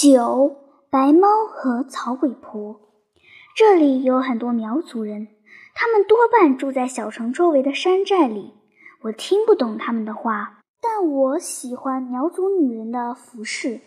9. 白猫和草鬼婆。这里有很多苗族人，他们多半住在小城周围的山寨里。我听不懂他们的话，但我喜欢苗族女人的服饰，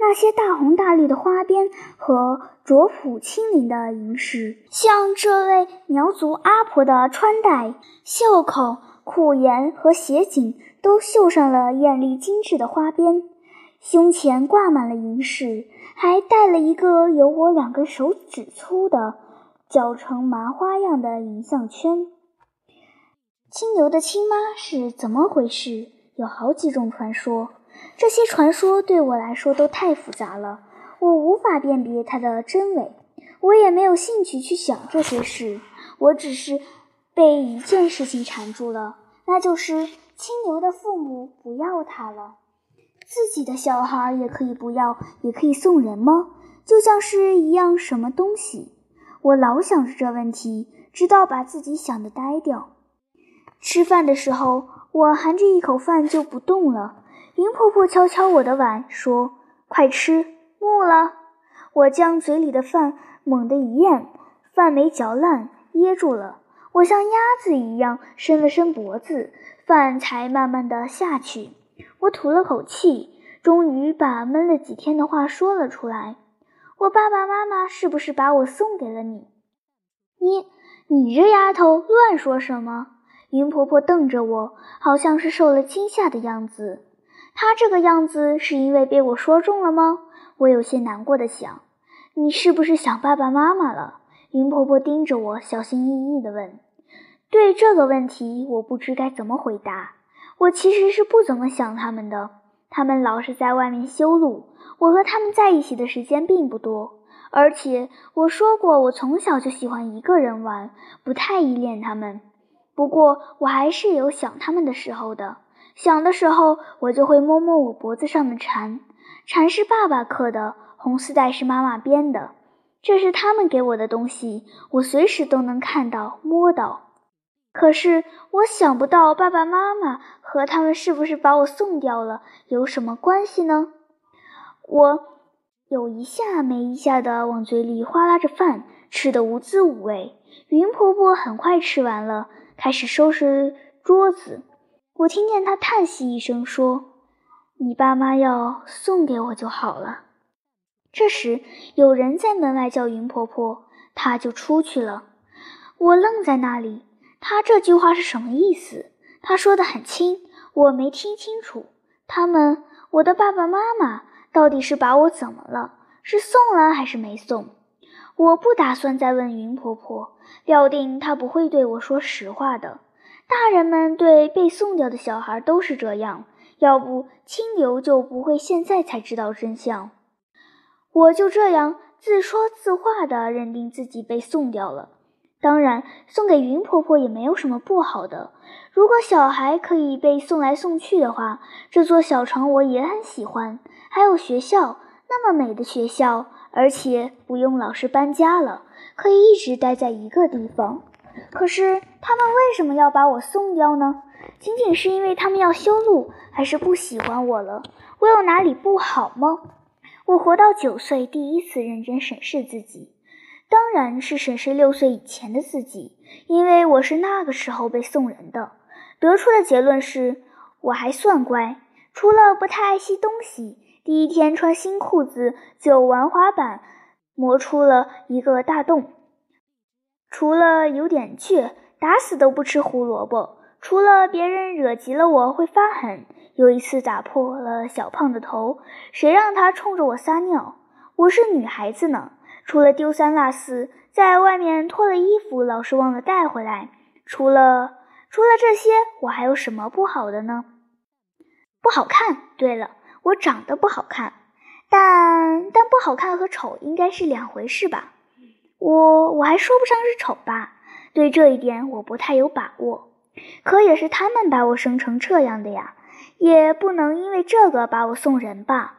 那些大红大绿的花边和卓朴轻灵的银饰。像这位苗族阿婆的穿戴，袖口、裤沿和鞋颈都绣上了艳丽精致的花边，胸前挂满了银饰，还戴了一个有我2根手指粗的绞成麻花样的银项圈。青牛的亲妈是怎么回事？有好几种传说，这些传说对我来说都太复杂了，我无法辨别它的真伪，我也没有兴趣去想这些事。我只是被一件事情缠住了，那就是青牛的父母不要他了。自己的小孩也可以不要，也可以送人吗？就像是一样什么东西？我老想着这问题，直到把自己想得呆掉。吃饭的时候，我含着一口饭就不动了。云婆婆敲敲我的碗说：“快吃，木了。”我将嘴里的饭猛地一咽，饭没嚼烂，噎住了。我像鸭子一样伸了伸脖子，饭才慢慢地下去。我吐了口气，终于把闷了几天的话说了出来。我爸爸妈妈是不是把我送给了你？你这丫头乱说什么？云婆婆瞪着我，好像是受了惊吓的样子。她这个样子是因为被我说中了吗？我有些难过的想。你是不是想爸爸妈妈了？云婆婆盯着我，小心翼翼地问。对这个问题，我不知该怎么回答。我其实是不怎么想他们的，他们老是在外面修路，我和他们在一起的时间并不多，而且我说过我从小就喜欢一个人玩，不太依恋他们。不过我还是有想他们的时候的，想的时候我就会摸摸我脖子上的蝉，蝉是爸爸刻的，红丝带是妈妈编的，这是他们给我的东西，我随时都能看到摸到。可是我想不到爸爸妈妈和他们是不是把我送掉了有什么关系呢？我有一下没一下地往嘴里哗啦着饭，吃得无滋无味。云婆婆很快吃完了，开始收拾桌子。我听见她叹息一声说：“你爸妈要送给我就好了。”这时有人在门外叫云婆婆，她就出去了。我愣在那里，她这句话是什么意思？她说得很轻，我没听清楚。我的爸爸妈妈到底是把我怎么了？是送了还是没送？我不打算再问云婆婆，料定她不会对我说实话的。大人们对被送掉的小孩都是这样，要不青牛就不会现在才知道真相。我就这样自说自话地认定自己被送掉了。当然，送给云婆婆也没有什么不好的。如果小孩可以被送来送去的话，这座小城我也很喜欢，还有学校，那么美的学校，而且不用老是搬家了，可以一直待在一个地方。可是他们为什么要把我送掉呢？仅仅是因为他们要修路，还是不喜欢我了？我有哪里不好吗？我活到9岁，第一次认真审视自己。当然是审视6岁以前的自己，因为我是那个时候被送人的。得出的结论是，我还算乖，除了不太爱惜东西，第一天穿新裤子就玩滑板，磨出了一个大洞。除了有点倔，打死都不吃胡萝卜。除了别人惹急了我会发狠，有一次打破了小胖的头，谁让他冲着我撒尿？我是女孩子呢。除了丢三落四，在外面脱了衣服老是忘了带回来，除了这些，我还有什么不好的呢？不好看。对了，我长得不好看，但不好看和丑应该是2回事吧。我还说不上是丑吧，对这一点我不太有把握。可也是他们把我生成这样的呀，也不能因为这个把我送人吧。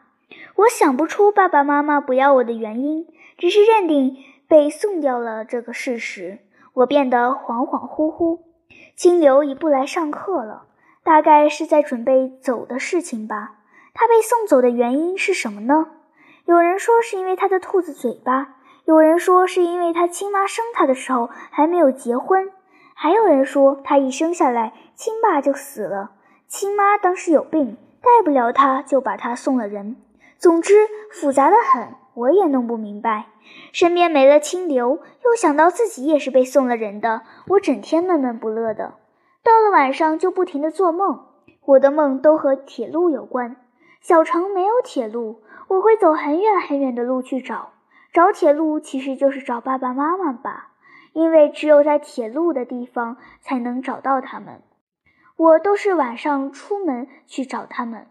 我想不出爸爸妈妈不要我的原因，只是认定被送掉了这个事实。我变得恍恍惚惚。青牛已不来上课了，大概是在准备走的事情吧。他被送走的原因是什么呢？有人说是因为他的兔子嘴巴，有人说是因为他亲妈生他的时候还没有结婚，还有人说他一生下来亲爸就死了，亲妈当时有病，带不了他就把他送了人。总之复杂得很，我也弄不明白。身边没了清流，又想到自己也是被送了人的，我整天闷闷不乐的。到了晚上就不停地做梦，我的梦都和铁路有关。小城没有铁路，我会走很远很远的路去找。找铁路其实就是找爸爸妈妈吧，因为只有在铁路的地方才能找到他们。我都是晚上出门去找他们。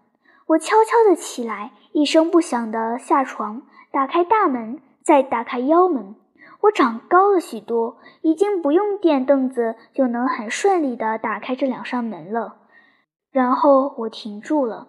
我悄悄地起来，一声不响地下床，打开大门，再打开腰门。我长高了许多，已经不用垫凳子就能很顺利地打开这两扇门了。然后我停住了。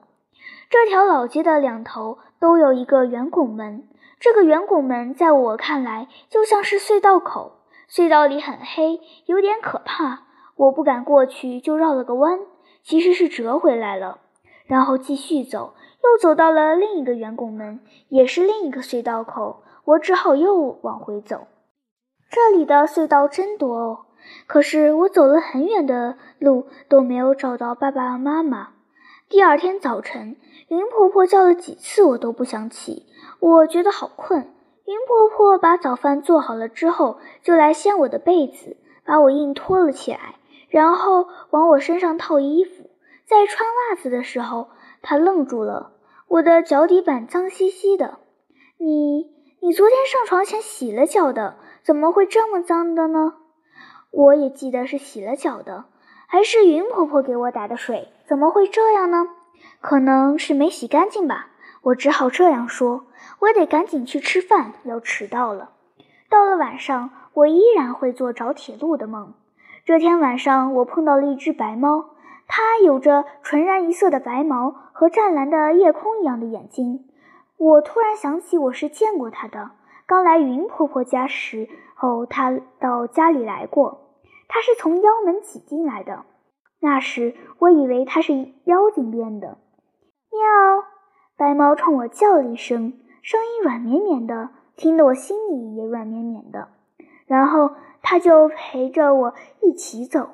这条老街的两头都有一个圆拱门，这个圆拱门在我看来就像是隧道口，隧道里很黑，有点可怕，我不敢过去，就绕了个弯，其实是折回来了。然后继续走，又走到了另一个圆拱门，也是另一个隧道口，我只好又往回走。这里的隧道真多哦，可是我走了很远的路都没有找到爸爸妈妈。第二天早晨，云婆婆叫了几次我都不想起，我觉得好困。云婆婆把早饭做好了之后，就来掀我的被子，把我硬拖了起来，然后往我身上套衣服。在穿袜子的时候，她愣住了，我的脚底板脏兮兮的。你昨天上床前洗了脚的，怎么会这么脏的呢？我也记得是洗了脚的，还是云婆婆给我打的水，怎么会这样呢？可能是没洗干净吧，我只好这样说。我得赶紧去吃饭，要迟到了。到了晚上，我依然会做找铁路的梦。这天晚上，我碰到了一只白猫，它有着纯然一色的白毛和湛蓝的夜空一样的眼睛。我突然想起我是见过它的，刚来云婆婆家时候它到家里来过，它是从腰门挤进来的。那时我以为它是妖精变的。喵，白猫冲我叫了一声，声音软绵绵的，听得我心里也软绵绵的。然后它就陪着我一起走。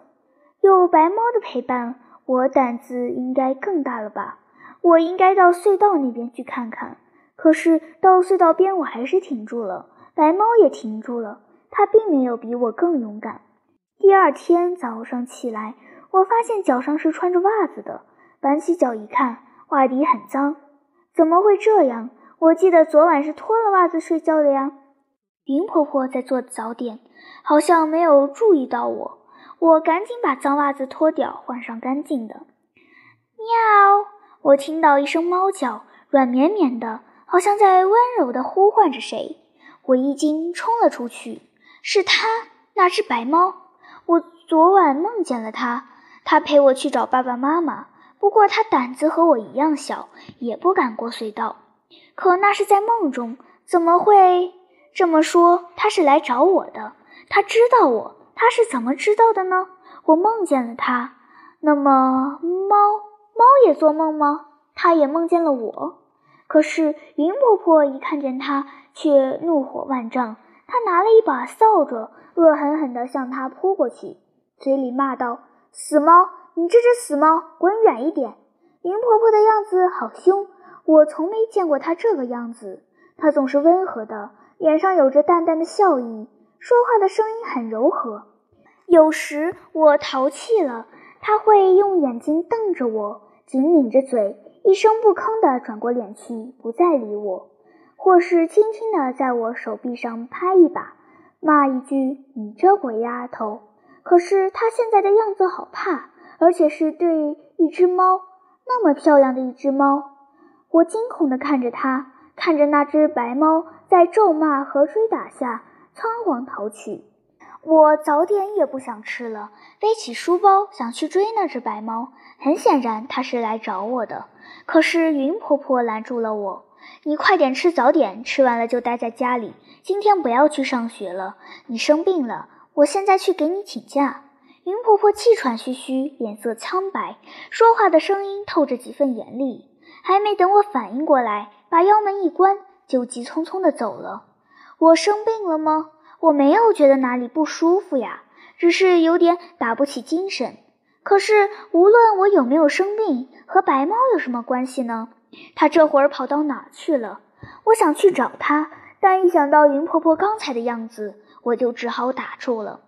有白猫的陪伴，我胆子应该更大了吧。我应该到隧道那边去看看，可是到隧道边我还是停住了，白猫也停住了，它并没有比我更勇敢。第二天早上起来，我发现脚上是穿着袜子的，板起脚一看，袜底很脏。怎么会这样？我记得昨晚是脱了袜子睡觉的呀。云婆婆在做早点，好像没有注意到我。我赶紧把脏袜子脱掉，换上干净的。喵，我听到一声猫叫，软绵绵的，好像在温柔地呼唤着谁。我一惊，冲了出去，是它，那只白猫。我昨晚梦见了他，他陪我去找爸爸妈妈，不过他胆子和我一样小，也不敢过隧道。可那是在梦中，怎么会这么说？他是来找我的，他知道我，他是怎么知道的呢？我梦见了他，那么猫也做梦吗？他也梦见了我。可是云婆婆一看见他，却怒火万丈，他拿了一把扫帚，恶狠狠地向他扑过去，嘴里骂道：“死猫，你这只死猫，滚远一点！”云婆婆的样子好凶，我从没见过她这个样子。她总是温和的，脸上有着淡淡的笑意，说话的声音很柔和。有时我淘气了，她会用眼睛瞪着我，紧抿着嘴，一声不吭地转过脸去，不再理我，或是轻轻地在我手臂上拍一把，骂一句：“你这鬼丫头！”可是她现在的样子好怕，而且是对一只猫，那么漂亮的一只猫。我惊恐地看着她，看着那只白猫在咒骂和追打下仓皇逃去。我早点也不想吃了，背起书包想去追那只白猫，很显然她是来找我的。可是云婆婆拦住了我：“你快点吃早点，吃完了就待在家里，今天不要去上学了，你生病了，我现在去给你请假。”云婆婆气喘吁吁，脸色苍白，说话的声音透着几分严厉。还没等我反应过来，把腰门一关，就急匆匆地走了。我生病了吗？我没有觉得哪里不舒服呀，只是有点打不起精神。可是无论我有没有生病，和白猫有什么关系呢？它这会儿跑到哪儿去了？我想去找它，但一想到云婆婆刚才的样子，我就只好打住了。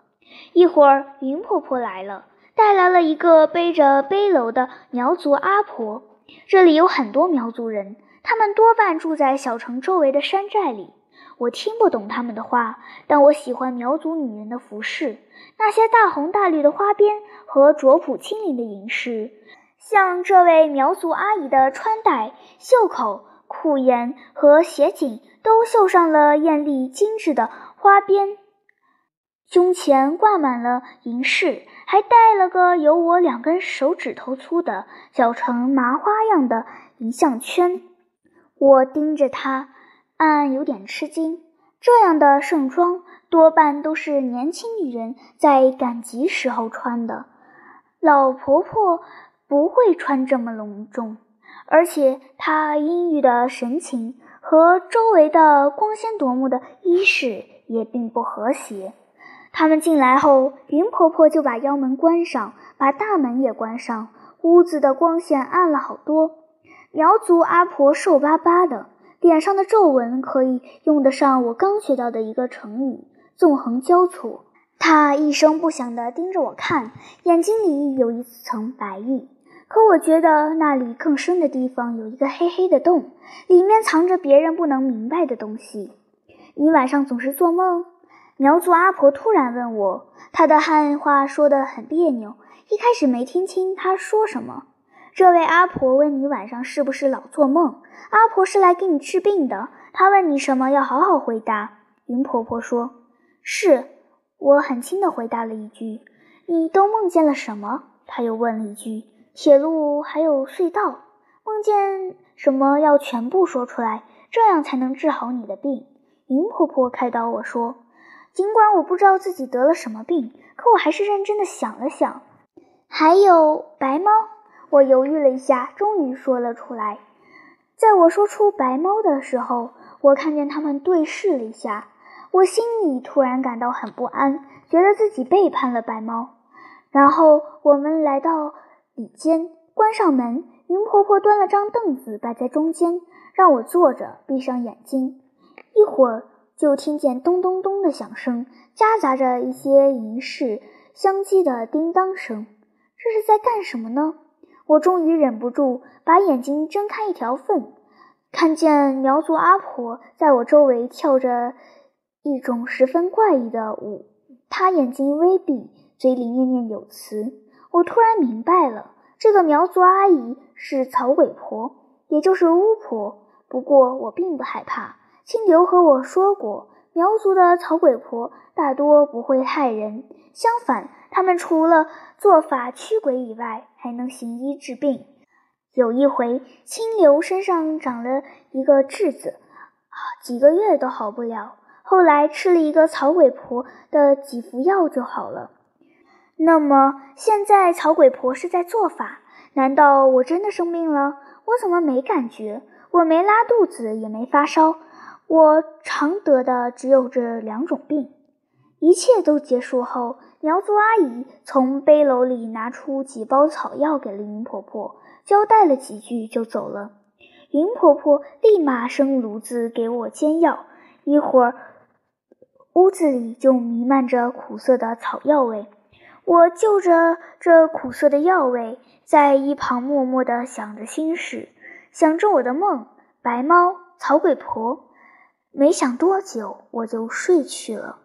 一会儿云婆婆来了，带来了一个背着背篓的苗族阿婆。这里有很多苗族人，他们多半住在小城周围的山寨里。我听不懂他们的话，但我喜欢苗族女人的服饰，那些大红大绿的花边和卓朴清灵的银饰，像这位苗族阿姨的穿戴、袖口、裤沿和鞋颈都绣上了艳丽精致的花边，胸前挂满了银饰，还戴了个有我两根手指头粗的绞成麻花样的银项圈。我盯着她，暗暗有点吃惊，这样的盛装多半都是年轻女人在赶集时候穿的，老婆婆不会穿这么隆重，而且她阴郁的神情和周围的光鲜夺目的衣饰也并不和谐。他们进来后，云婆婆就把腰门关上，把大门也关上，屋子的光线暗了好多。苗族阿婆瘦巴巴的，脸上的皱纹可以用得上我刚学到的一个成语，纵横交错。她一声不响地盯着我看，眼睛里有一层白玉，可我觉得那里更深的地方有一个黑黑的洞，里面藏着别人不能明白的东西。你晚上总是做梦？苗族阿婆突然问我，她的汉话说得很别扭，一开始没听清她说什么。这位阿婆问你晚上是不是老做梦，阿婆是来给你治病的，她问你什么要好好回答。云婆婆说，是，我很轻地回答了一句。你都梦见了什么？她又问了一句，铁路还有隧道。梦见什么要全部说出来，这样才能治好你的病。云婆婆开导我说，尽管我不知道自己得了什么病，可我还是认真地想了想。还有白猫，我犹豫了一下，终于说了出来。在我说出白猫的时候，我看见他们对视了一下，我心里突然感到很不安，觉得自己背叛了白猫。然后我们来到里间，关上门，云婆婆端了张凳子摆在中间，让我坐着，闭上眼睛。一会儿就听见咚咚咚的响声，夹杂着一些银饰相击的叮当声。这是在干什么呢？我终于忍不住把眼睛睁开一条缝，看见苗族阿婆在我周围跳着一种十分怪异的舞，她眼睛微闭，嘴里念念有词。我突然明白了，这个苗族阿姨是草鬼婆，也就是巫婆。不过我并不害怕，清流和我说过，苗族的草鬼婆大多不会害人，相反，他们除了做法驱鬼以外，还能行医治病。有一回，清流身上长了一个痣子，几个月都好不了，后来吃了一个草鬼婆的几服药就好了。那么，现在草鬼婆是在做法，难道我真的生病了？我怎么没感觉？我没拉肚子，也没发烧。我常得的只有这两种病。一切都结束后，苗族阿姨从背篓里拿出几包草药给了云婆婆，交代了几句就走了。云婆婆立马生炉子给我煎药，一会儿屋子里就弥漫着苦涩的草药味。我就着这苦涩的药味，在一旁默默地想着心事，想着我的梦，白猫，草鬼婆。没想多久，我就睡去了。